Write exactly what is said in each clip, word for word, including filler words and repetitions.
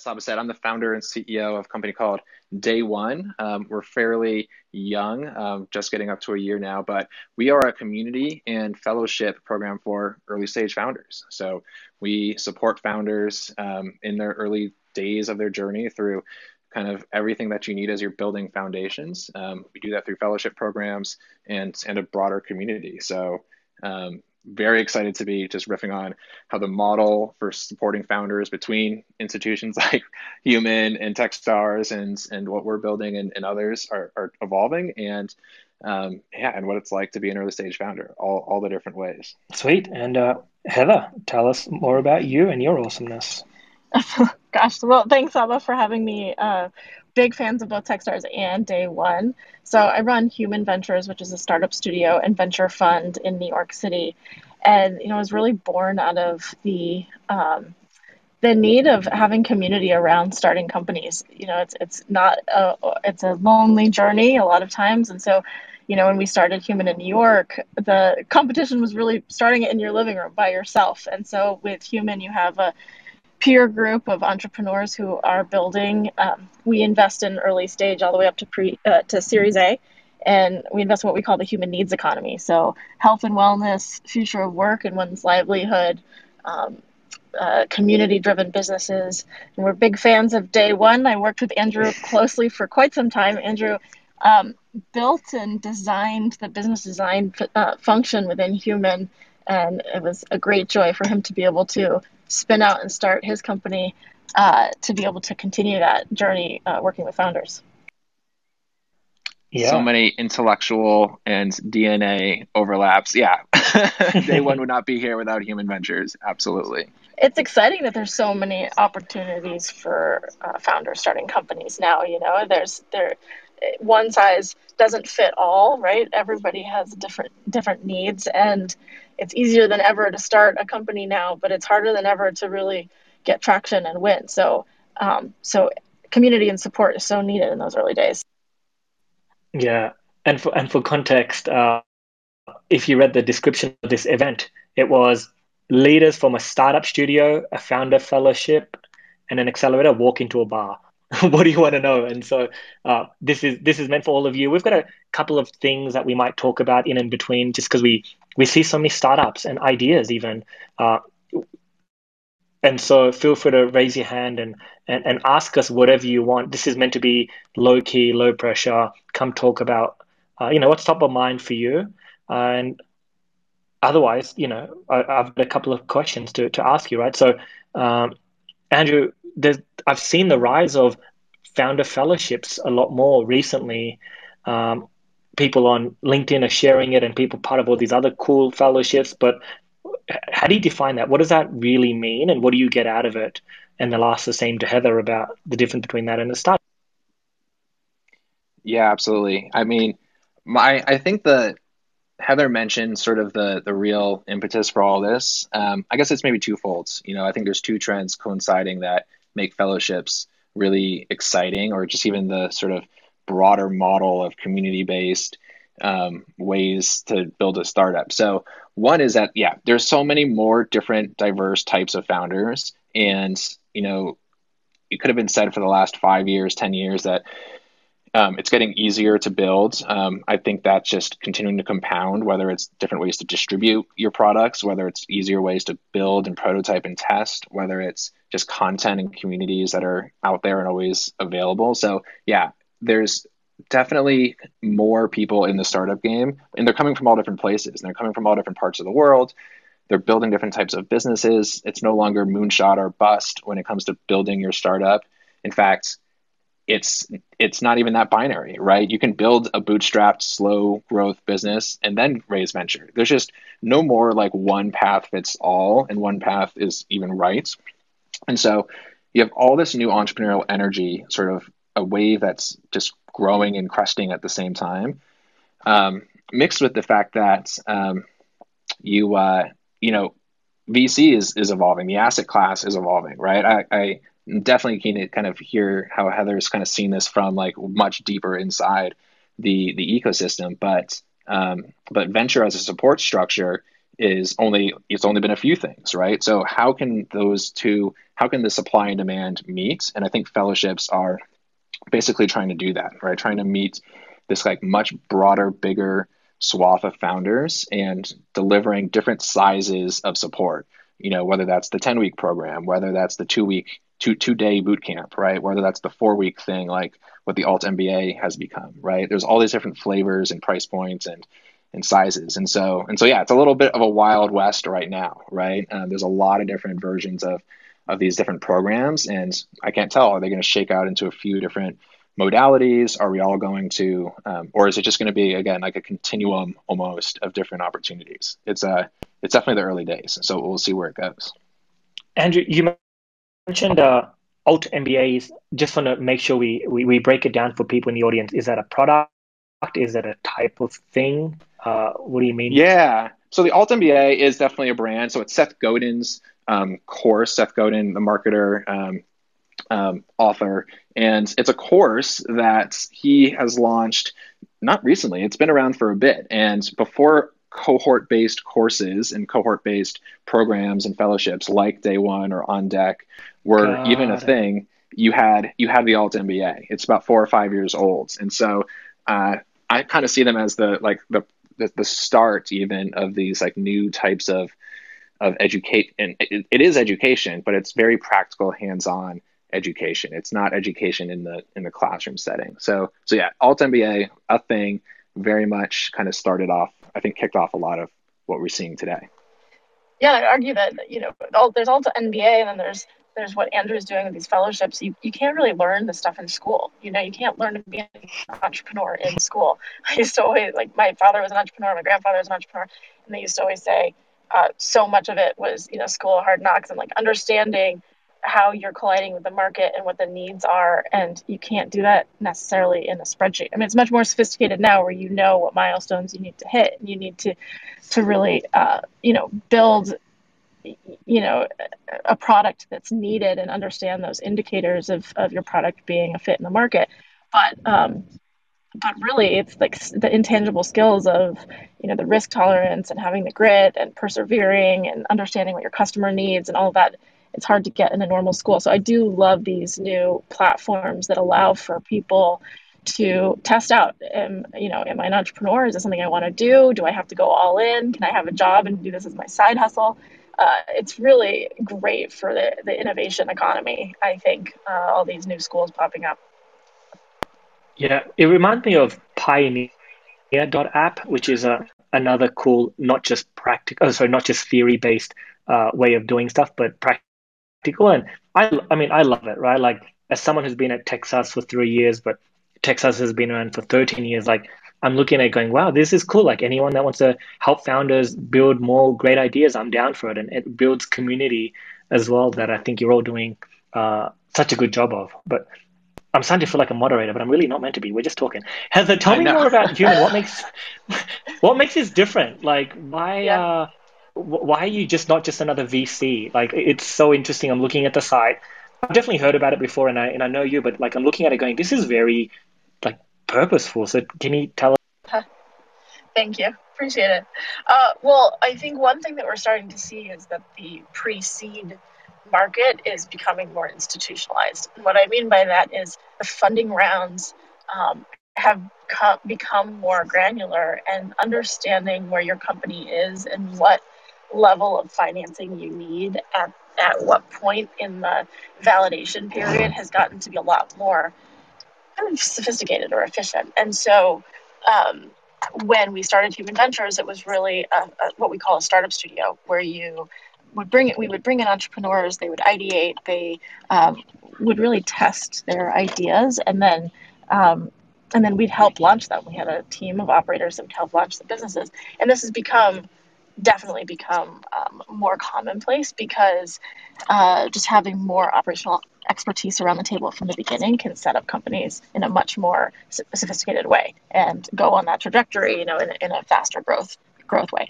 Saba said, I'm the founder and C E O of a company called Day One. Um, we're fairly young, um, just getting up to a year now, but we are a community and fellowship program for early stage founders. So we support founders um, in their early days of their journey through kind of everything that you need as you're building foundations. Um, we do that through fellowship programs and, and a broader community. So um, very excited to be just riffing on how the model for supporting founders between institutions like Human and Techstars and, and what we're building and, and others are, are evolving, and um, yeah, and what it's like to be an early stage founder, all, all the different ways. Sweet. And uh, Heather, tell us more about you and your awesomeness. Gosh, well, thanks, Saba, for having me. Uh, big fans of both Techstars and Day One. So I run Human Ventures, which is a startup studio and venture fund in New York City. And, you know, it was really born out of the um, the need of having community around starting companies. You know, it's it's not a, it's a lonely journey a lot of times. And so, you know, when we started Human in New York, the competition was really starting it in your living room by yourself. And so with Human, you have a peer group of entrepreneurs who are building. Um, we invest in early stage all the way up to pre uh, to Series A, and we invest in what we call the human needs economy. So health and wellness, future of work and one's livelihood, um, uh, community-driven businesses. And we're big fans of Day One. I worked with Andrew closely for quite some time. Andrew um, built and designed the business design uh, function within Human, and it was a great joy for him to be able to spin out and start his company uh, to be able to continue that journey uh, working with founders. Yeah. So many intellectual and D N A overlaps. Yeah. Day One would not be here without Human Ventures. Absolutely. It's exciting that there's so many opportunities for uh, founders starting companies now. You know, there's there one size doesn't fit all, right? Everybody has different different needs, and it's easier than ever to start a company now, but it's harder than ever to really get traction and win. So, um, so community and support is so needed in those early days. Yeah, and for and for context, uh, if you read the description of this event, it was leaders from a startup studio, a founder fellowship, and an accelerator walk into a bar. What do you want to know? And so uh, this is this is meant for all of you. We've got a couple of things that we might talk about in and between, just because we, we see so many startups and ideas even. Uh, and so feel free to raise your hand and, and, and ask us whatever you want. This is meant to be low-key, low-pressure. Come talk about, uh, you know, what's top of mind for you. Uh, and otherwise, you know, I, I've got a couple of questions to, to ask you, right? So, um, Andrew, there's, I've seen the rise of founder fellowships a lot more recently. Um, people on LinkedIn are sharing it, and people part of all these other cool fellowships. But how do you define that? What does that really mean, and what do you get out of it? And I'll ask the same to Heather about the difference between that and the startup. Yeah, absolutely. I mean, my I think the Heather mentioned sort of the the real impetus for all this. Um, I guess it's maybe twofold. You know, I think there's two trends coinciding that make fellowships really exciting, or just even the sort of broader model of community-based um, ways to build a startup. So one is that, yeah, there's so many more different diverse types of founders. And, you know, it could have been said for the last five years, ten years that um, it's getting easier to build. Um, I think that's just continuing to compound, whether it's different ways to distribute your products, whether it's easier ways to build and prototype and test, whether it's just content and communities that are out there and always available. So yeah, there's definitely more people in the startup game, and they're coming from all different places. And they're coming from all different parts of the world. They're building different types of businesses. It's no longer moonshot or bust when it comes to building your startup. In fact, it's it's not even that binary, right? You can build a bootstrapped, slow growth business and then raise venture. There's just no more like one path fits all, and one path is even right. And so you have all this new entrepreneurial energy, sort of a wave that's just growing and cresting at the same time, um, mixed with the fact that um, you, uh, you know, V C is, is evolving. The asset class is evolving, right? I, I definitely keen to kind of hear how Heather's kind of seen this from like much deeper inside the the ecosystem. But um, but venture as a support structure is only, it's only been a few things, right? So how can those two, how can the supply and demand meet? And I think fellowships are basically trying to do that, right? Trying to meet this like much broader, bigger swath of founders and delivering different sizes of support, you know, whether that's the ten week program, whether that's the two week, two, two day boot camp, right? Whether that's the four week thing, like what the Alt M B A has become, right? There's all these different flavors and price points and, and sizes. And so, and so, yeah, it's a little bit of a wild west right now, right? Uh, there's a lot of different versions of, of these different programs. And I can't tell, are they going to shake out into a few different modalities? Are we all going to, um, or is it just going to be, again, like a continuum almost of different opportunities? It's uh, it's definitely the early days. So we'll see where it goes. Andrew, you mentioned uh, Alt M B As. Just want to make sure we, we, we break it down for people in the audience. Is that a product? Is that a type of thing? Uh, what do you mean? Yeah. So the Alt M B A is definitely a brand. So it's Seth Godin's um, course, Seth Godin, the marketer, um, um, author. And it's a course that he has launched not recently. It's been around for a bit. And before cohort-based courses and cohort-based programs and fellowships like Day One or On Deck were Got even a it. thing, you had you had the Alt M B A. It's about four or five years old. And so uh, I kind of see them as the like the the start even of these like new types of of educate, and it, it is education, but it's very practical, hands-on education. It's not education in the in the classroom setting. So so yeah, Alt M B A, a thing, very much kind of started off, I think kicked off a lot of what we're seeing today. Yeah, I'd argue that, you know, all, there's Alt M B A, and then there's there's what Andrew's doing with these fellowships. You you can't really learn the stuff in school. You know, you can't learn to be an entrepreneur in school. I used to always, like, my father was an entrepreneur, my grandfather was an entrepreneur, and they used to always say uh, so much of it was, you know, school hard knocks and, like, understanding how you're colliding with the market and what the needs are. And you can't do that necessarily in a spreadsheet. I mean, it's much more sophisticated now where you know what milestones you need to hit, and you need to, to really, uh, you know, build, you know, a product that's needed and understand those indicators of, of your product being a fit in the market. But, um, but really it's like the intangible skills of, you know, the risk tolerance and having the grit and persevering and understanding what your customer needs and all of that. It's hard to get in a normal school. So I do love these new platforms that allow for people to test out, um, you know, am I an entrepreneur? Is this something I want to do? Do I have to go all in? Can I have a job and do this as my side hustle? Uh, it's really great for the, the innovation economy, I think, uh, all these new schools popping up. Yeah, it reminds me of pioneer dot app, which is a, another cool, not just practical, oh, sorry, not just theory-based uh, way of doing stuff, but practical. And I, I mean, I love it, right? Like, as someone who's been at Techstars for three years, but Techstars has been around for thirteen years, like, I'm looking at it going, wow, this is cool. Like, anyone that wants to help founders build more great ideas, I'm down for it. And it builds community as well that I think you're all doing uh, such a good job of. But I'm starting to feel like a moderator, but I'm really not meant to be. We're just talking. Heather, tell I me know. more about Human. What makes what makes this different? Like, why... Yeah. Uh, Why are you just not just another V C? Like, it's so interesting. I'm looking at the site. I've definitely heard about it before, and I and I know you, but like I'm looking at it going, this is very like purposeful. So can you tell us? Huh. Thank you. Appreciate it. Uh, well, I think one thing that we're starting to see is that the pre-seed market is becoming more institutionalized. And what I mean by that is the funding rounds um, have co- become more granular, and understanding where your company is and what level of financing you need at, at what point in the validation period has gotten to be a lot more kind of sophisticated or efficient. And so um, when we started Human Ventures, it was really a, a, what we call a startup studio, where you would bring it, we would bring in entrepreneurs, they would ideate, they um, would really test their ideas, and then um, and then we'd help launch them. We had a team of operators that would help launch the businesses. And this has become definitely become um, more commonplace because uh, just having more operational expertise around the table from the beginning can set up companies in a much more sophisticated way and go on that trajectory, you know, in, in a faster growth growth way.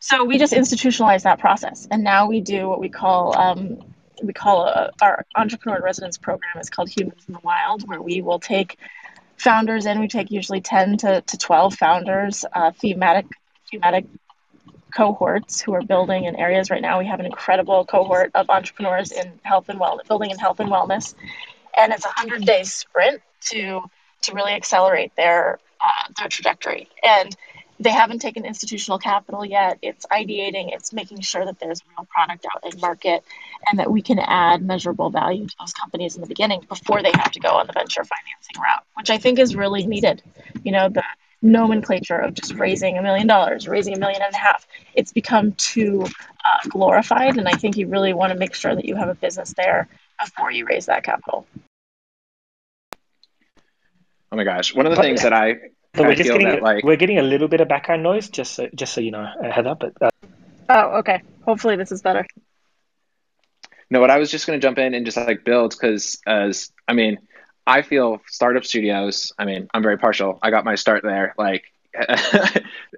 So we just institutionalized that process, and now we do what we call um, we call a, our entrepreneur in residence program. It's called Humans in the Wild, where we will take founders in. We take usually ten to, to twelve founders, uh, thematic thematic. cohorts who are building in areas right now. We have an incredible cohort of entrepreneurs in health and wellness, building in health and wellness. And it's a hundred-day sprint to to really accelerate their uh, their trajectory. And they haven't taken institutional capital yet. It's ideating. It's making sure that there's real product out in market and that we can add measurable value to those companies in the beginning before they have to go on the venture financing route, which I think is really needed. You know, the nomenclature of just raising a million dollars, raising a million and a half, it's become too uh, glorified. And I think you really want to make sure that you have a business there before you raise that capital. Oh my gosh. One of the things that I... So we're, just getting, that, like... we're getting a little bit of background noise, just so, just so you know, Heather. But uh... Oh, okay. Hopefully this is better. No, what I was just going to jump in and just like build, because as I mean, I feel startup studios, I mean, I'm very partial. I got my start there. Like,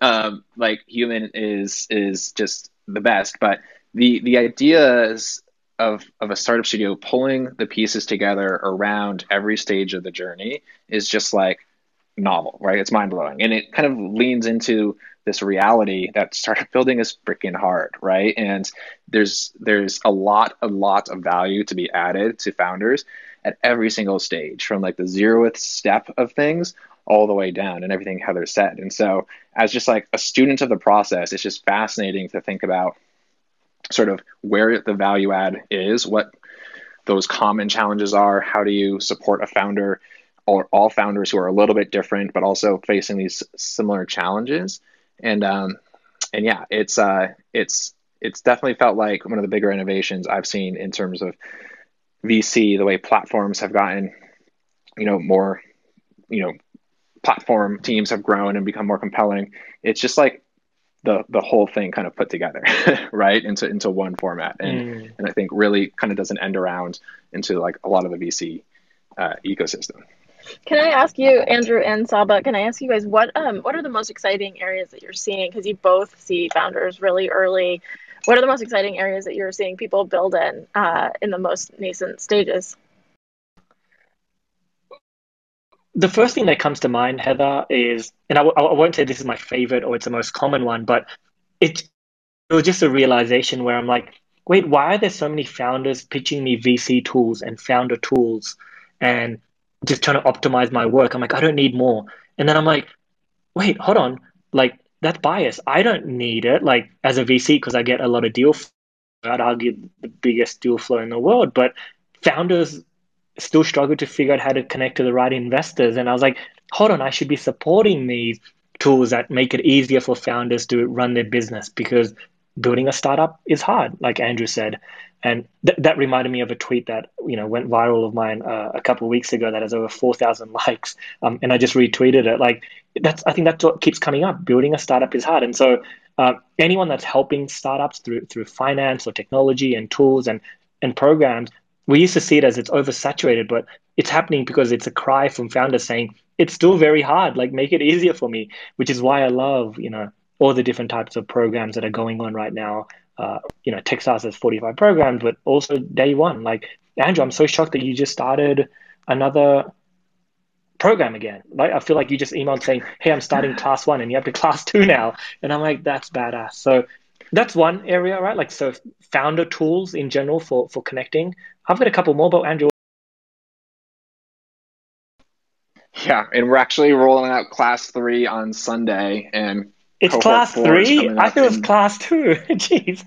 um, like Human is is just the best. But the the ideas of of a startup studio pulling the pieces together around every stage of the journey is just like, novel, right? It's mind-blowing. And it kind of leans into this reality that startup building is freaking hard, right? And there's there's a lot, a lot of value to be added to founders at every single stage, from like the zeroth step of things all the way down and everything Heather said. And so as just like a student of the process, it's just fascinating to think about sort of where the value add is, what those common challenges are, how do you support a founder or all founders who are a little bit different, but also facing these similar challenges. And, um, and yeah, it's, uh, it's, it's definitely felt like one of the bigger innovations I've seen in terms of V C, the way platforms have gotten, you know, more, you know, platform teams have grown and become more compelling. It's just like the, the whole thing kind of put together, right. Into, into one format. And, mm. and I think really kind of doesn't end around into like a lot of the V C uh, ecosystem. Can I ask you, Andrew and Saba, can I ask you guys, what um what are the most exciting areas that you're seeing? Because you both see founders really early. What are the most exciting areas that you're seeing people build in uh, in the most nascent stages? The first thing that comes to mind, Heather, is, and I, w- I won't say this is my favorite or it's the most common one, but it, it was just a realization where I'm like, wait, why are there so many founders pitching me V C tools and founder tools and just trying to optimize my work? I'm like, I don't need more. And then I'm like, wait, hold on. Like, that's bias. I don't need it. Like, as a V C, because I get a lot of deal flow, I'd argue the biggest deal flow in the world, but founders still struggle to figure out how to connect to the right investors. And I was like, hold on, I should be supporting these tools that make it easier for founders to run their business, because building a startup is hard, like Andrew said. And th- that reminded me of a tweet that, you know, went viral of mine uh, a couple of weeks ago that has over four thousand likes. Um, and I just retweeted it. Like, that's, I think that's what keeps coming up. Building a startup is hard. And so uh, anyone that's helping startups through through finance or technology and tools and, and programs, we used to see it as it's oversaturated, but it's happening because it's a cry from founders saying, it's still very hard, like make it easier for me, which is why I love, you know, all the different types of programs that are going on right now. Uh, you know, Techstars has forty-five programs, but also Day One. Like, Andrew, I'm so shocked that you just started another program again. Like, I feel like you just emailed saying, hey, I'm starting class one and you have to class two now. And I'm like, that's badass. So that's one area, right? Like, so founder tools in general for, for connecting. I've got a couple more, but Andrew. Yeah, and we're actually rolling out class three on Sunday, and it's class three. I thought it was class two. Jeez.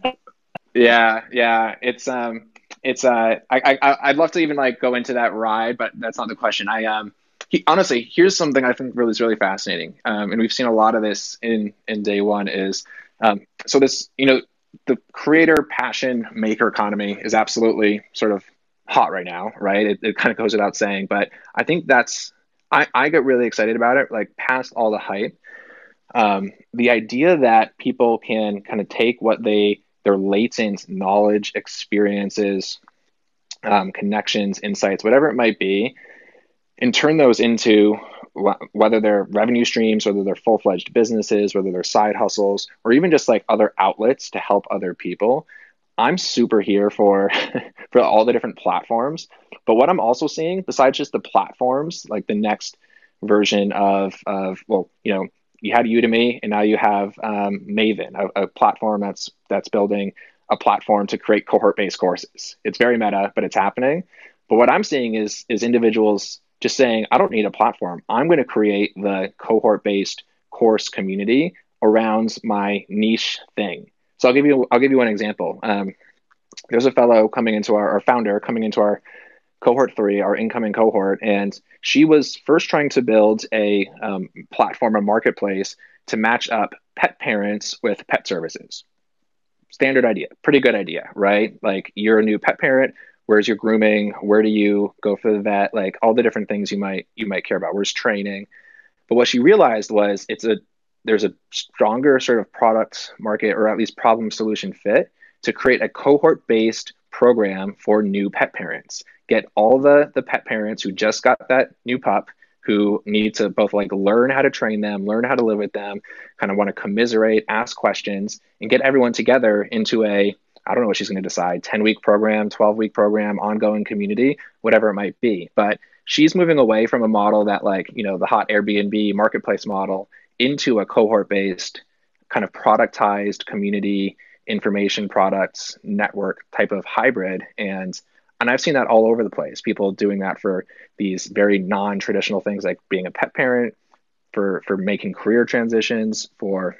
Yeah, yeah. It's um, it's uh, I I I'd love to even like go into that ride, but that's not the question. I um, he, honestly, here's something I think really is really fascinating. Um, and we've seen a lot of this in in Day One is um, so this you know the creator passion maker economy is absolutely sort of hot right now, right? It, it kind of goes without saying, but I think that's I I get really excited about it, like past all the hype. Um, the idea that people can kind of take what they, their latent knowledge, experiences, um, connections, insights, whatever it might be, and turn those into wh- whether they're revenue streams, whether they're full-fledged businesses, whether they're side hustles, or even just like other outlets to help other people. I'm super here for, for all the different platforms. But what I'm also seeing, besides just the platforms, like the next version of, of well, you know, you had Udemy, and now you have um, Maven, a, a platform that's that's building a platform to create cohort-based courses. It's very meta, but it's happening. But what I'm seeing is is individuals just saying, I don't need a platform. I'm going to create the cohort-based course community around my niche thing. So I'll give you I'll give you one example. Um, there's a fellow coming into our, our founder coming into our cohort three, our incoming cohort, and she was first trying to build a um, platform, a marketplace to match up pet parents with pet services. Standard idea, pretty good idea, right? Like, you're a new pet parent. Where's your grooming? Where do you go for the vet? Like, all the different things you might you might care about. Where's training? But what she realized was it's a there's a stronger sort of product market, or at least problem solution fit, to create a cohort-based program for new pet parents. Get all the, the pet parents who just got that new pup, who need to both like learn how to train them, learn how to live with them, kind of want to commiserate, ask questions, and get everyone together into a, I don't know what she's going to decide, ten-week program, twelve-week program, ongoing community, whatever it might be. But she's moving away from a model that, like, you know, the hot Airbnb marketplace model, into a cohort-based kind of productized community, information products, network type of hybrid. And and I've seen that all over the place. People doing that for these very non-traditional things, like being a pet parent, for for making career transitions, for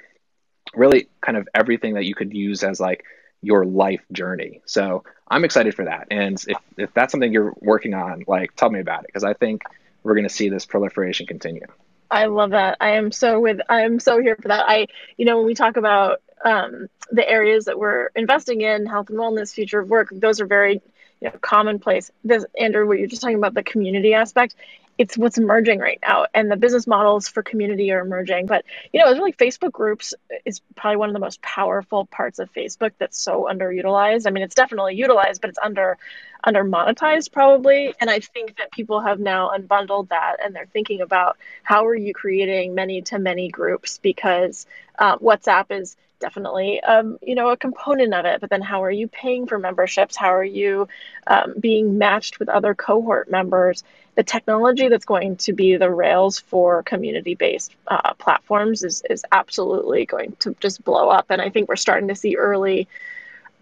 really kind of everything that you could use as like your life journey. So I'm excited for that. And if, if that's something you're working on, like, tell me about it, because I think we're going to see this proliferation continue. I love that. I am so with, I am so here for that. I, you know, when we talk about um, the areas that we're investing in, health and wellness, future of work, those are very, you know, commonplace. This, Andrew, what you're just talking about, the community aspect, it's what's emerging right now, and the business models for community are emerging. But, you know, it's really, Facebook groups is probably one of the most powerful parts of Facebook that's so underutilized. I mean, it's definitely utilized, but it's under under monetized probably. And I think that people have now unbundled that, and they're thinking about how are you creating many to many groups, because uh, WhatsApp is definitely, um, you know, a component of it. But then how are you paying for memberships? How are you um, being matched with other cohort members? The technology that's going to be the rails for community-based uh, platforms is is absolutely going to just blow up. And I think we're starting to see early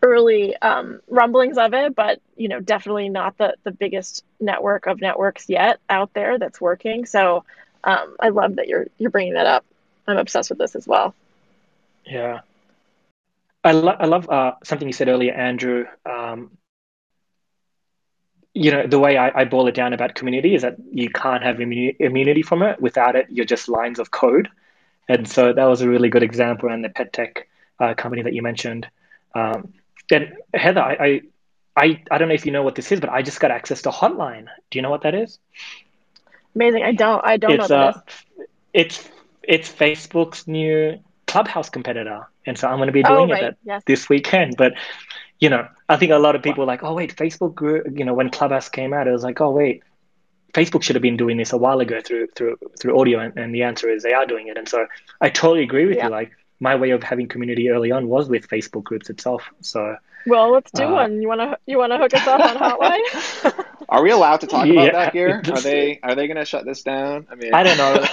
early um, rumblings of it, but, you know, definitely not the, the biggest network of networks yet out there that's working. So um, I love that you're you're bringing that up. I'm obsessed with this as well. Yeah. I, lo- I love uh, something you said earlier, Andrew. Um, you know, the way I, I boil it down about community is that you can't have immu- immunity from it. Without it, you're just lines of code. And so that was a really good example around the pet tech uh, company that you mentioned. Um, and Heather, I, I, I, I don't know if you know what this is, but I just got access to Hotline. Do you know what that is? Amazing. I don't. I don't it's, know uh, this. It's it's Facebook's new Clubhouse competitor, and so I'm going to be doing oh, right. it yes. this weekend. But, you know, I think a lot of people are like, oh wait, Facebook grew, you know, when Clubhouse came out, it was like, oh wait, Facebook should have been doing this a while ago through through through audio, and, and the answer is they are doing it. And so I totally agree with yeah. you. Like, my way of having community early on was with Facebook groups itself. So, well, let's do uh, one. You want to you want to hook us up on Hotline? Are we allowed to talk about yeah. that here? Are they are they going to shut this down? I mean, I don't know.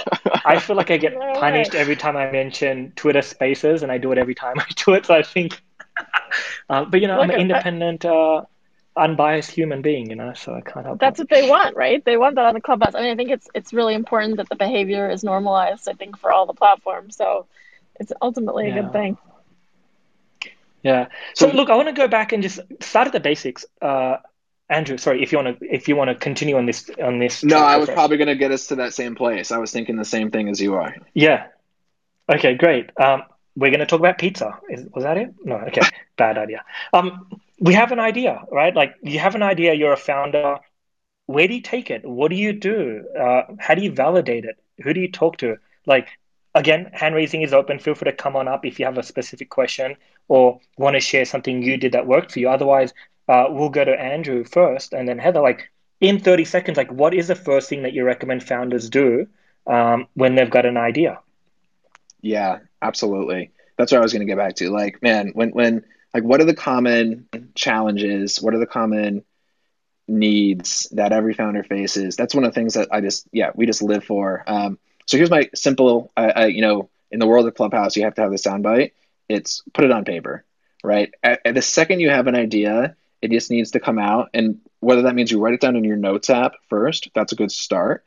I feel like I get right. punished every time I mention Twitter Spaces, and I do it every time I do it. So I think, uh, but you know, Look, I'm an independent, I, uh, unbiased human being. You know, so I can't help. That's that. What they want, right? They want that on the Clubhouse. I mean, I think it's it's really important that the behavior is normalized. I think for all the platforms, so it's ultimately yeah. a good thing. Yeah. So, so look, I want to go back and just start at the basics. Uh, Andrew, sorry, if you want to if you want to continue on this on this. No, I was probably going to get us to that same place. I was thinking the same thing as you are. Yeah. Okay, great. Um, we're going to talk about pizza. Is, was that it? No. Okay, bad idea. Um, we have an idea, right? Like, you have an idea. You're a founder. Where do you take it? What do you do? Uh, how do you validate it? Who do you talk to? Like, again, hand raising is open. Feel free to come on up if you have a specific question or want to share something you did that worked for you. Otherwise, uh, we'll go to Andrew first and then Heather. Like, in thirty seconds, like, what is the first thing that you recommend founders do um, when they've got an idea? Yeah, absolutely. That's what I was going to get back to. Like, man, when when like, what are the common challenges? What are the common needs that every founder faces? That's one of the things that I just yeah we just live for. Um, So here's my simple, uh, uh, you know, In the world of Clubhouse, you have to have the soundbite. It's put it on paper, right? At, at the second you have an idea, it just needs to come out. And whether that means you write it down in your notes app first, that's a good start,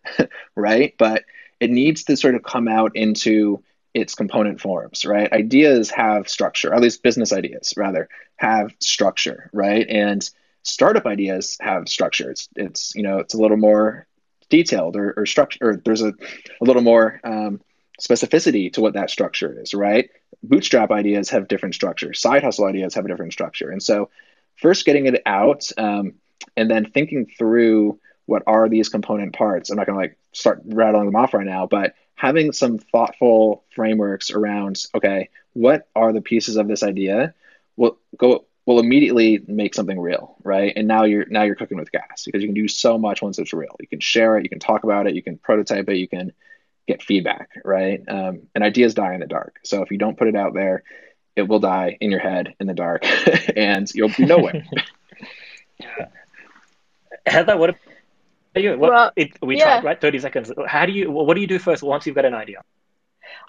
right? But it needs to sort of come out into its component forms, right? Ideas have structure, or at least business ideas rather have structure, right? And startup ideas have structure. It's, it's you know, it's a little more detailed or, or structure, or there's a, a little more um, specificity to what that structure is, right? Bootstrap ideas have different structure. Side hustle ideas have a different structure. And so first getting it out, um, and then thinking through what are these component parts. I'm not gonna like start rattling them off right now, but having some thoughtful frameworks around, okay, what are the pieces of this idea? We'll go, we'll immediately make something real, right? And now you're now you're cooking with gas because you can do so much once it's real. You can share it, you can talk about it, you can prototype it, you can get feedback, right? Um, and ideas die in the dark. So if you don't put it out there, it will die in your head in the dark and you'll be nowhere. Yeah. Heather, what are you? What, well, it, we yeah. tried, right? thirty seconds. How do you, what do you do first once you've got an idea?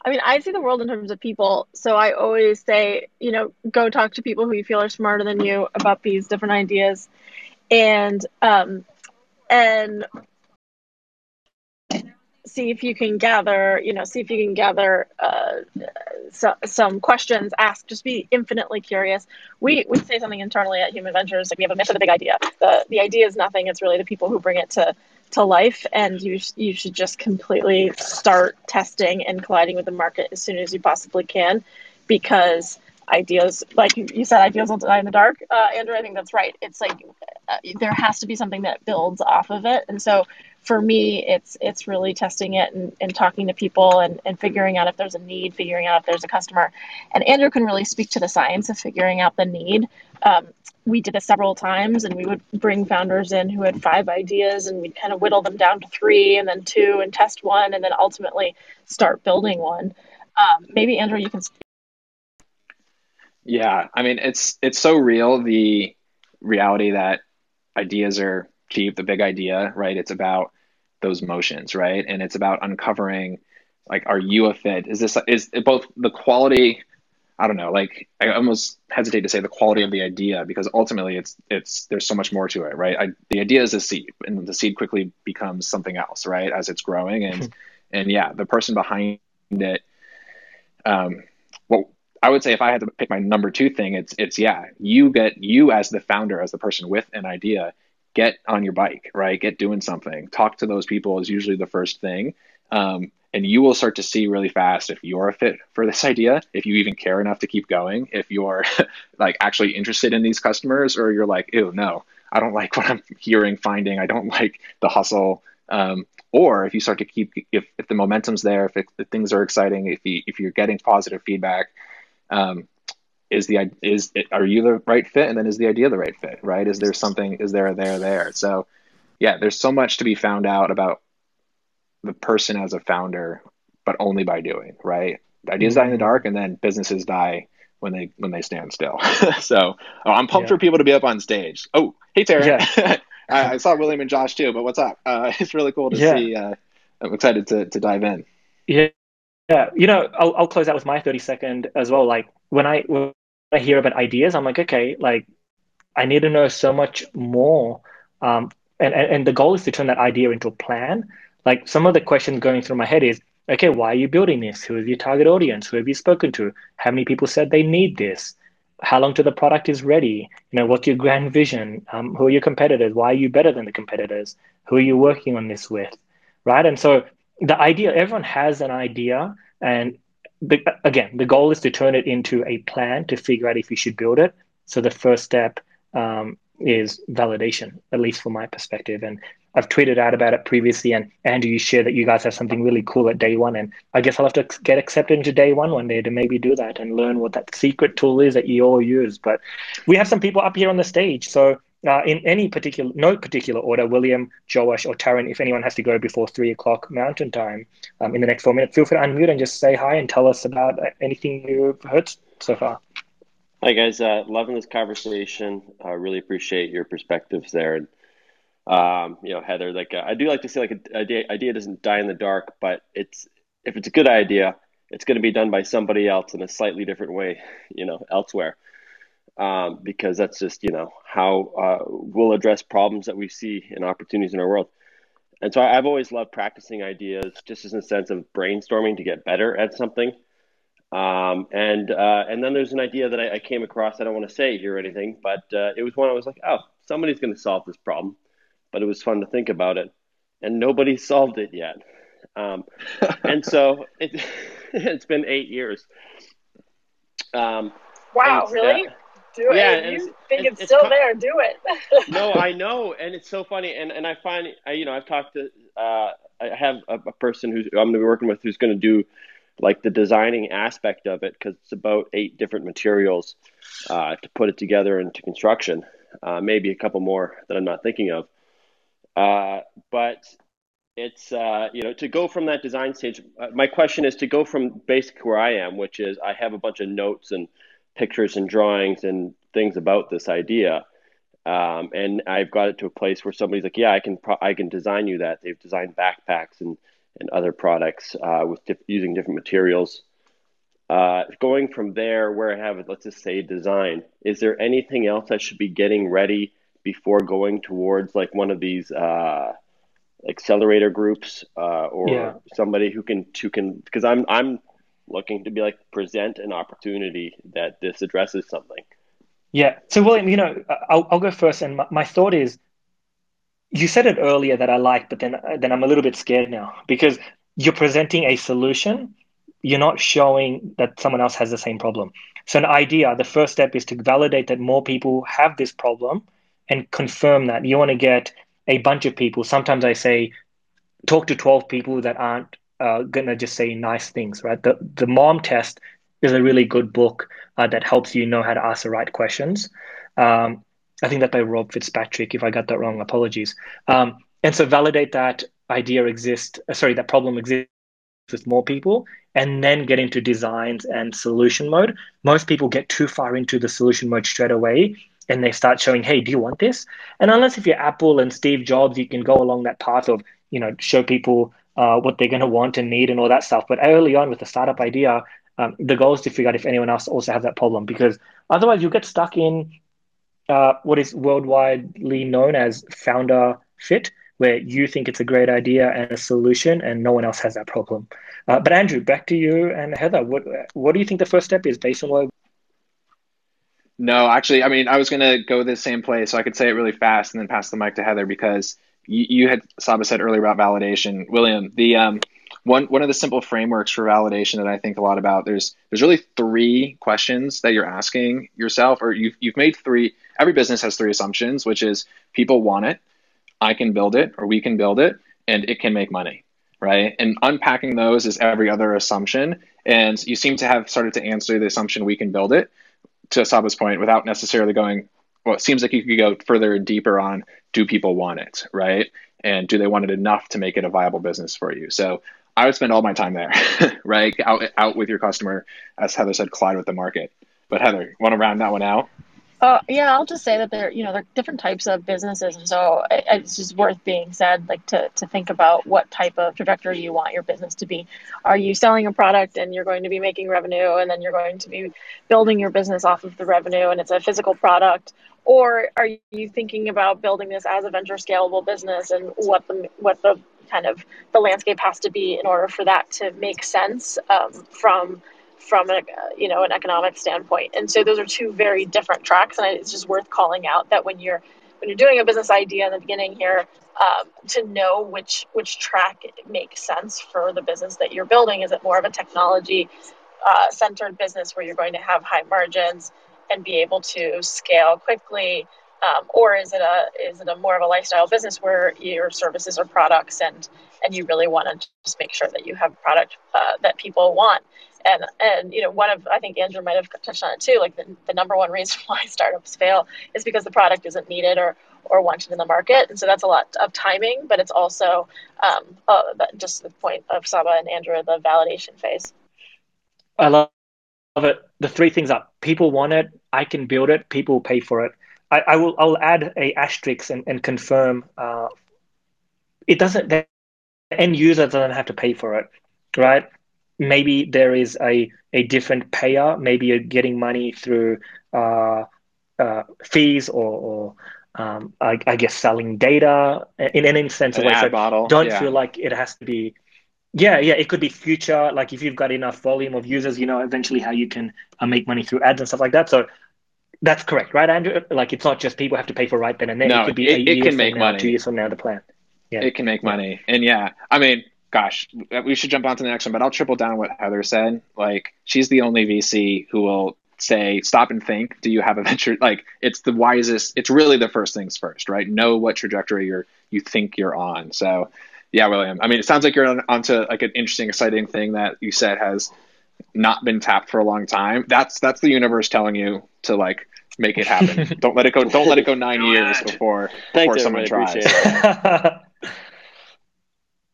I mean, I see the world in terms of people. So I always say, you know, go talk to people who you feel are smarter than you about these different ideas. And, um, and see if you can gather, you know, see if you can gather uh, so, some questions, ask, just be infinitely curious. We we say something internally at Human Ventures, like we have a mission, a big idea. The the idea is nothing. It's really the people who bring it to, to life. And you you should just completely start testing and colliding with the market as soon as you possibly can, because ideas, like you said, ideas will die in the dark. Uh, Andrew, I think that's right. It's like uh, there has to be something that builds off of it. And so for me, it's it's really testing it and, and talking to people and, and figuring out if there's a need, figuring out if there's a customer. And Andrew can really speak to the science of figuring out the need. Um, we did this several times, and we would bring founders in who had five ideas, and we'd kind of whittle them down to three and then two and test one and then ultimately start building one. Um, maybe, Andrew, you can speak. Yeah, I mean, it's it's so real, the reality that ideas are cheap, the big idea, right? It's about those motions, right? And it's about uncovering, like, are you a fit? Is this, is it both the quality, I don't know, like, I almost hesitate to say the quality of the idea, because ultimately it's, it's there's so much more to it, right? I, the idea is a seed, and the seed quickly becomes something else, right? As it's growing, and, and yeah, the person behind it, um, well, I would say if I had to pick my number two thing, it's, it's yeah, you get, you as the founder, as the person with an idea, get on your bike, right? Get doing something. Talk to those people is usually the first thing. Um, and you will start to see really fast if you're a fit for this idea, if you even care enough to keep going, if you're like actually interested in these customers, or you're like, ew, no, I don't like what I'm hearing, finding. I don't like the hustle. Um, or if you start to keep, if, if the momentum's there, if, it, if things are exciting, if you, if you're getting positive feedback, Um, is the is it, are you the right fit? And then is the idea the right fit, right? Is there something, is there a there there? So yeah, there's so much to be found out about the person as a founder, but only by doing, right? Ideas die in the dark, and then businesses die when they when they stand still. So oh, I'm pumped yeah. for people to be up on stage. Oh, hey, Taryn. Yeah. I, I saw William and Josh too, but what's up? Uh, it's really cool to yeah. see. Uh, I'm excited to, to dive in. Yeah. Yeah, you know, I'll I'll close out with my thirty second as well. Like when I when I hear about ideas, I'm like, okay, like I need to know so much more. Um, and, and, and the goal is to turn that idea into a plan. Like some of the questions going through my head is, okay, why are you building this? Who is your target audience? Who have you spoken to? How many people said they need this? How long till the product is ready? You know, what's your grand vision? Um, who are your competitors? Why are you better than the competitors? Who are you working on this with, right? And so the idea, everyone has an idea, and the, again, the goal is to turn it into a plan to figure out if you should build it. So the first step um, is validation, at least from my perspective. And I've tweeted out about it previously, and Andrew, you share that you guys have something really cool at Day One, and I guess I'll have to get accepted into Day One one day to maybe do that and learn what that secret tool is that you all use. But we have some people up here on the stage, so Uh, in any particular, no particular order, William, Josh, or Taryn, if anyone has to go before three o'clock Mountain Time um, in the next four minutes, feel free to unmute and just say hi and tell us about anything you've heard so far. Hi guys, uh, loving this conversation. I uh, really appreciate your perspectives there. And um, you know, Heather, like uh, I do like to say, like an idea, idea doesn't die in the dark, but it's if it's a good idea, it's going to be done by somebody else in a slightly different way, you know, elsewhere. Um, because that's just, you know, how uh, we'll address problems that we see and opportunities in our world. And so I've always loved practicing ideas just as a sense of brainstorming to get better at something. Um, and uh, and then there's an idea that I, I came across. I don't want to say here or anything, but uh, it was one I was like, oh, somebody's going to solve this problem. But it was fun to think about it. And nobody solved it yet. Um, and so it, it's been eight years. Um, wow, really? Uh, Do it. Yeah, and you it's, think it's, it's still it's, there, do it. No, I know. And it's so funny. And and I find, I, you know, I've talked to, uh, I have a, a person who I'm going to be working with who's going to do like the designing aspect of it, because it's about eight different materials uh, to put it together into construction. Uh, maybe a couple more that I'm not thinking of. Uh, but it's, uh, you know, to go from that design stage, uh, my question is to go from basic where I am, which is I have a bunch of notes and pictures and drawings and things about this idea. Um, and I've got it to a place where somebody's like, yeah, I can, pro- I can design you that. They've designed backpacks and, and other products uh, with diff- using different materials. Uh, going from there where I have it, let's just say design, is there anything else I should be getting ready before going towards like one of these uh, accelerator groups uh, or yeah. somebody who can, who can, because I'm, I'm, looking to be like present an opportunity that this addresses something. Yeah. So William, you know, I'll, I'll go first. And my, my thought is, you said it earlier that I like, but then then I'm a little bit scared now, because you're presenting a solution. You're not showing that someone else has the same problem. So an idea, the first step is to validate that more people have this problem and confirm that. You want to get a bunch of people. Sometimes I say, talk to twelve people that aren't Uh, gonna just say nice things, right? The The Mom Test is a really good book uh, that helps you know how to ask the right questions. Um, I think that's by Rob Fitzpatrick. If I got that wrong, apologies. Um, and so validate that idea exists, uh, sorry, that problem exists with more people, and then get into designs and solution mode. Most people get too far into the solution mode straight away, and they start showing, hey, do you want this? And unless if you're Apple and Steve Jobs, you can go along that path of, you know, show people Uh, what they're going to want and need and all that stuff. But early on with the startup idea, um, the goal is to figure out if anyone else also has that problem, because otherwise you get stuck in uh, what is worldwidely known as founder fit, where you think it's a great idea and a solution and no one else has that problem. Uh, but Andrew, back to you and Heather. What what do you think the first step is based on what? No, actually, I mean, I was going to go the same place, so I could say it really fast and then pass the mic to Heather, because you had, Saba said earlier about validation, William, the um, one one of the simple frameworks for validation that I think a lot about, there's there's really three questions that you're asking yourself, or you've, you've made three, every business has three assumptions, which is people want it, I can build it, or we can build it, and it can make money, right? And unpacking those is every other assumption. And you seem to have started to answer the assumption we can build it, to Saba's point, without necessarily going, well, it seems like you could go further and deeper on, do people want it, right? And do they want it enough to make it a viable business for you? So I would spend all my time there, right? Out, out with your customer, as Heather said, collide with the market. But Heather, want to round that one out? Uh, yeah, I'll just say that there, you know, there are different types of businesses. So it, it's just worth being said, like to, to think about what type of trajectory you want your business to be. Are you selling a product and you're going to be making revenue, and then you're going to be building your business off of the revenue, and it's a physical product? Or are you thinking about building this as a venture scalable business, and what the what the kind of the landscape has to be in order for that to make sense um, from from an, you know, an economic standpoint? And so those are two very different tracks, and it's just worth calling out that when you're when you're doing a business idea in the beginning here, um, to know which which track makes sense for the business that you're building. Is it more of a technology uh, centered business where you're going to have high margins and be able to scale quickly, um, or is it a is it a more of a lifestyle business where your services or products, and and you really want to just make sure that you have product uh, that people want? And and you know, one of, I think Andrew might have touched on it too, like the, the number one reason why startups fail is because the product isn't needed or or wanted in the market. And so that's a lot of timing, but it's also um, uh, just the point of Saba and Andrew, the validation phase. I love it. The three things are people want it, I can build it, people pay for it. I, I will I'll add a asterisk and, and confirm uh, it doesn't, the end user doesn't have to pay for it, right? maybe there is a, a different payer. Maybe you're getting money through uh, uh, fees or, or um, I, I guess, selling data in an incentive way. So model. Don't yeah. feel like it has to be. Yeah, yeah, it could be future. Like if you've got enough volume of users, you know, eventually how you can uh, make money through ads and stuff like that. So that's correct, right, Andrew? Like it's not just people have to pay for right then and there. No, it could be it, a year from now, two years from now, the plan. Yeah, it can make money. And yeah, I mean, gosh, we should jump on to the next one, but I'll triple down on what Heather said. Like she's the only V C who will say, stop and think, do you have a venture? Like it's the wisest, it's really the first things first, right? Know what trajectory you're, you think you're on. So yeah, William, I mean, it sounds like you're on, onto like an interesting, exciting thing that you said has not been tapped for a long time. That's, that's the universe telling you to like, make it happen. Don't let it go. Don't let it go nine years before, before someone tries.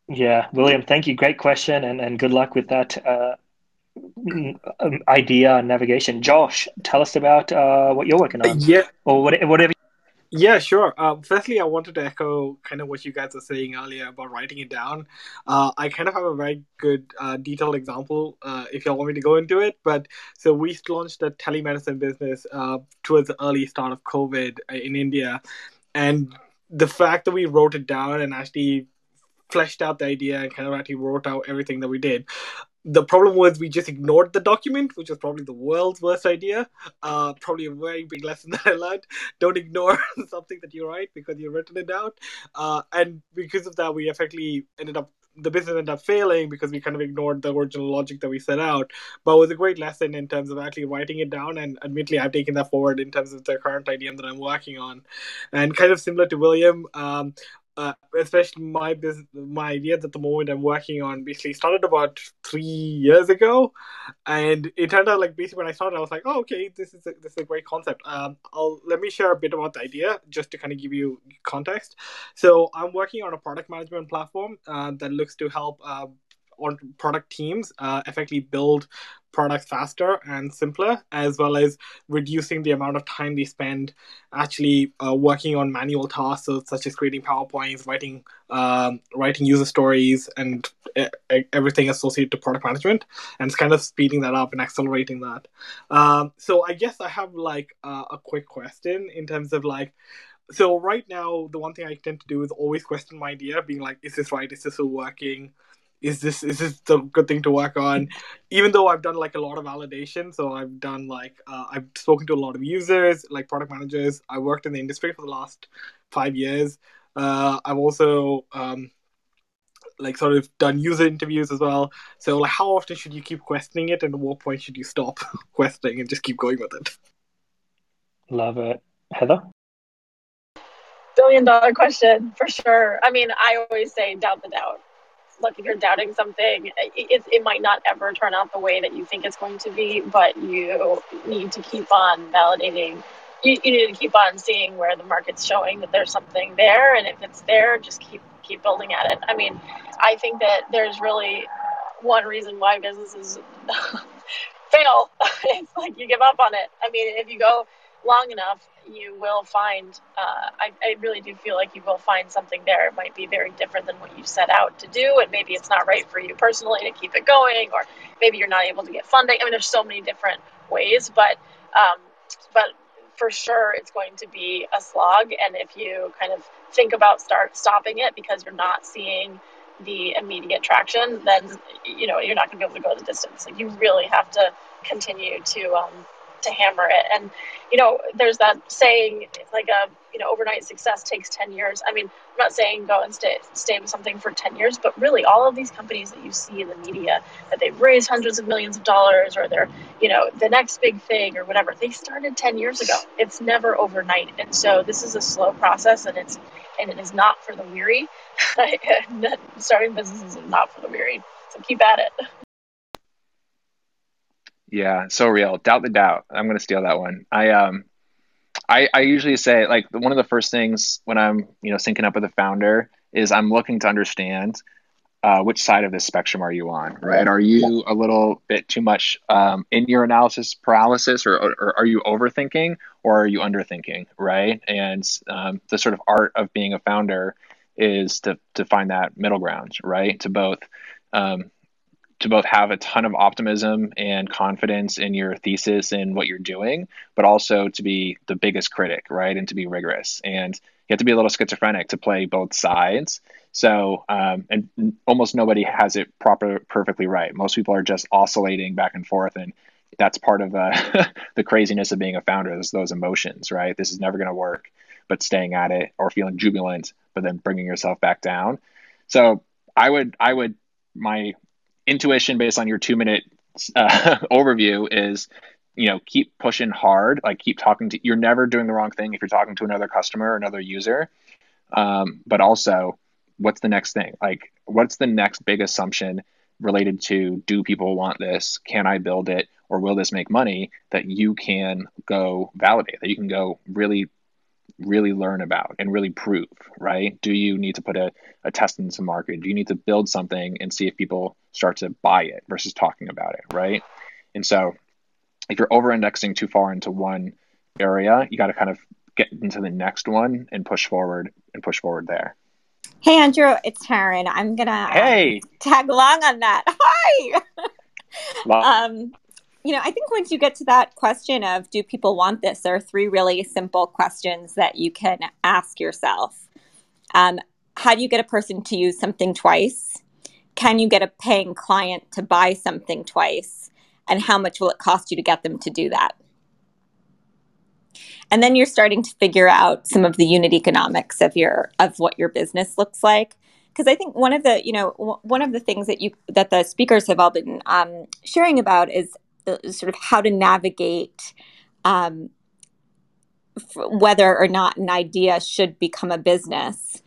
Yeah, William, thank you. Great question. And, and good luck with that uh, idea and navigation. Josh, tell us about uh, what you're working on. Yeah. Or what, whatever. Yeah, sure. Uh, firstly, I wanted to echo kind of what you guys were saying earlier about writing it down. Uh, I kind of have a very good uh, detailed example uh, if y'all want me to go into it. But so we launched a telemedicine business uh, towards the early start of COVID in India. And the fact that we wrote it down and actually fleshed out the idea and kind of actually wrote out everything that we did. The problem was we just ignored the document, which was probably the world's worst idea. Uh, probably a very big lesson that I learned. Don't ignore something that you write because you've written it out. Uh, and because of that, we effectively ended up, the business ended up failing because we kind of ignored the original logic that we set out. But it was a great lesson in terms of actually writing it down. And admittedly, I've taken that forward in terms of the current idea that I'm working on. And kind of similar to William, um, Uh, especially my business, my ideas at the moment I'm working on basically started about three years ago, and it turned out like basically when I started I was like, oh okay, this is a, this is a great concept. Um, I'll let me share a bit about the idea just to kind of give you context. So I'm working on a product management platform uh, that looks to help uh, on product teams uh, effectively build products faster and simpler, as well as reducing the amount of time they spend actually uh, working on manual tasks, so, such as creating PowerPoints, writing um, writing user stories, and e- everything associated to product management. And it's kind of speeding that up and accelerating that. Um, so I guess I have like uh, a quick question in terms of like, so right now, the one thing I tend to do is always question my idea, being like, is this right? Is this still working? Is this is this the good thing to work on? Even though I've done like a lot of validation, so I've done like uh, I've spoken to a lot of users, like product managers. I worked in the industry for the last five years. Uh, I've also um, like sort of done user interviews as well. So like, how often should you keep questioning it, and at what point should you stop questioning and just keep going with it? Love it, Heather. Billion dollar question for sure. I mean, I always say doubt the doubt. Look, if you're doubting something, it, it might not ever turn out the way that you think it's going to be, but you need to keep on validating. You, you need to keep on seeing where the market's showing that there's something there, and if it's there, just keep keep building at it. I mean, I think that there's really one reason why businesses fail. It's like you give up on it. I mean, if you go long enough, you will find, uh, I, I really do feel like you will find something there. It might be very different than what you set out to do, and maybe it's not right for you personally to keep it going, or maybe you're not able to get funding. I mean, there's so many different ways, but um, but for sure it's going to be a slog, and if you kind of think about start stopping it because you're not seeing the immediate traction, then, you know, you're not going to be able to go the distance. Like, you really have to continue to... Um, to hammer it. And, you know, there's that saying, it's like a, you know, overnight success takes ten years. I mean, I'm not saying go and stay, stay with something for ten years, but really all of these companies that you see in the media that they've raised hundreds of millions of dollars, or they're, you know, the next big thing or whatever, they started ten years ago. It's never overnight. And so this is a slow process, and it's, and it is not for the weary. Starting businesses is not for the weary. So keep at it. Yeah, so real. Doubt the doubt. I'm gonna steal that one. I um, I I usually say like one of the first things when I'm you know syncing up with a founder is I'm looking to understand uh, which side of this spectrum are you on, right? Are you a little bit too much um, in your analysis paralysis, or, or, or are you overthinking, or are you underthinking, right? And um, the sort of art of being a founder is to to find that middle ground, right? To both. Um, to both have a ton of optimism and confidence in your thesis and what you're doing, but also to be the biggest critic, right? And to be rigorous. And you have to be a little schizophrenic to play both sides. So, um, and almost nobody has it proper, perfectly right. Most people are just oscillating back and forth. And that's part of uh, the craziness of being a founder, is those emotions, right? This is never going to work, but staying at it, or feeling jubilant, but then bringing yourself back down. So I would, I would, my intuition based on your two minute uh, overview is, you know, keep pushing hard, like keep talking to, you're never doing the wrong thing if you're talking to another customer or another user. Um, but also, what's the next thing? Like, what's the next big assumption related to, do people want this? Can I build it? Or will this make money, that you can go validate, that you can go really, really learn about and really prove, right? Do you need to put a, a test into market? Do you need to build something and see if people start to buy it versus talking about it, right? And so if you're over-indexing too far into one area, you got to kind of get into the next one and push forward and push forward there. Hey, Andrew, it's Taryn. I'm going to hey. um, tag along on that. Hi! um, you know, I think once you get to that question of, do people want this, there are three really simple questions that you can ask yourself. Um, how do you get a person to use something twice? Can you get a paying client to buy something twice? And how much will it cost you to get them to do that? And then you're starting to figure out some of the unit economics of your of what your business looks like, because I think one of the you know w- one of the things that you that the speakers have all been um, sharing about is uh, sort of how to navigate um, f- whether or not an idea should become a business.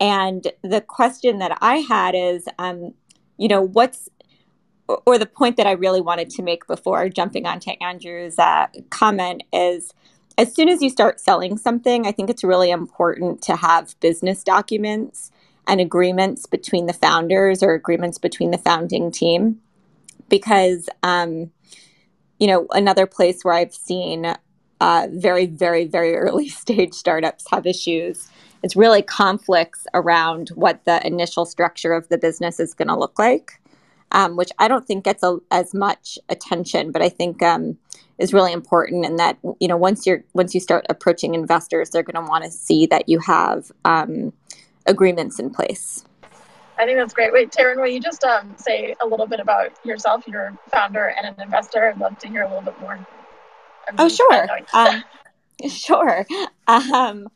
And the question that I had is, um, you know, what's or the point that I really wanted to make before jumping onto Andrew's uh, comment is, as soon as you start selling something, I think it's really important to have business documents and agreements between the founders or agreements between the founding team, because, um, you know, another place where I've seen uh, very, very, very early stage startups have issues is really conflicts around what the initial structure of the business is going to look like, um, which I don't think gets a, as much attention, but I think um, is really important. And that, you know, once you're, once you start approaching investors, they're going to want to see that you have um, agreements in place. I think that's great. Wait, Taryn, will you just um, say a little bit about yourself? You're a founder and an investor. I'd love to hear a little bit more. I'm oh, sure. Um, sure. Um,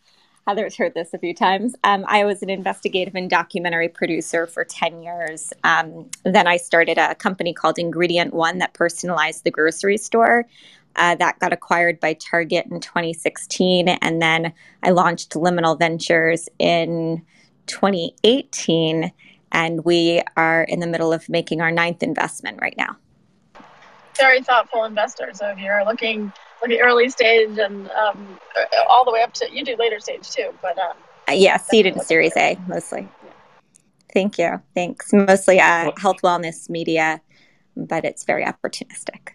Heather's heard this a few times. Um, I was an investigative and documentary producer for ten years. Um, then I started a company called Ingredient One that personalized the grocery store. Uh, that got acquired by Target in twenty sixteen. And then I launched Liminal Ventures in twenty eighteen. And we are in the middle of making our ninth investment right now. Very thoughtful investor. So if you're looking like the early stage and um, all the way up to, you do later stage too, but um, yeah, seed and Series A mostly. Yeah. Thank you. Thanks. Mostly uh, well, health, wellness, media, but it's very opportunistic.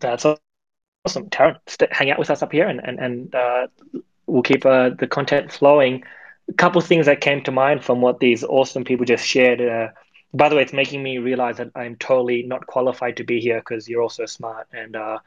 That's awesome, Taryn. St- hang out with us up here, and and and uh, we'll keep uh, the content flowing. A couple things that came to mind from what these awesome people just shared. Uh, by the way, it's making me realize that I'm totally not qualified to be here, because you're all so smart, and uh,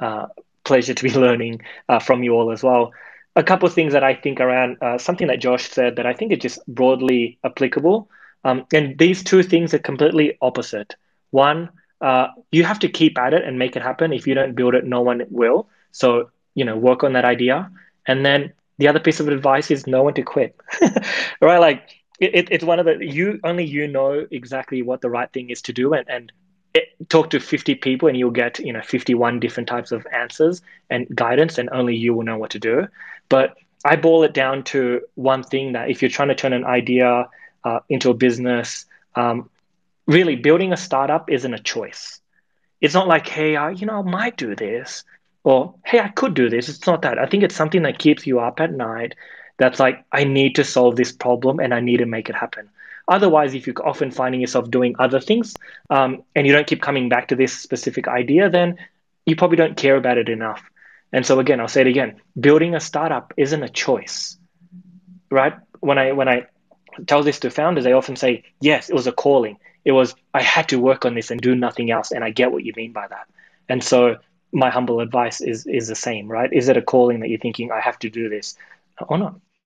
Uh, pleasure to be learning uh, from you all as well. A couple of things that I think around uh, something that Josh said that I think is just broadly applicable. Um, and these two things are completely opposite. One, uh, you have to keep at it and make it happen. If you don't build it, no one will. So, you know, work on that idea. And then the other piece of advice is know when to quit, right? Like it, it's one of the, you only, you know, exactly what the right thing is to do, and, and talk to fifty people and you'll get, you know, fifty-one different types of answers and guidance, and only you will know what to do. But I boil it down to one thing, that if you're trying to turn an idea uh, into a business, um, really building a startup isn't a choice. It's not like, hey, I, you know, I might do this, or hey, I could do this. It's not that. I think it's something that keeps you up at night. That's like, I need to solve this problem and I need to make it happen. Otherwise, if you're often finding yourself doing other things um, and you don't keep coming back to this specific idea, then you probably don't care about it enough. And so again, I'll say it again, building a startup isn't a choice, right? When I when I tell this to founders, they often say, yes, it was a calling. It was, I had to work on this and do nothing else. And I get what you mean by that. And so my humble advice is is the same, right? Is it a calling that you're thinking, I have to do this? Or not?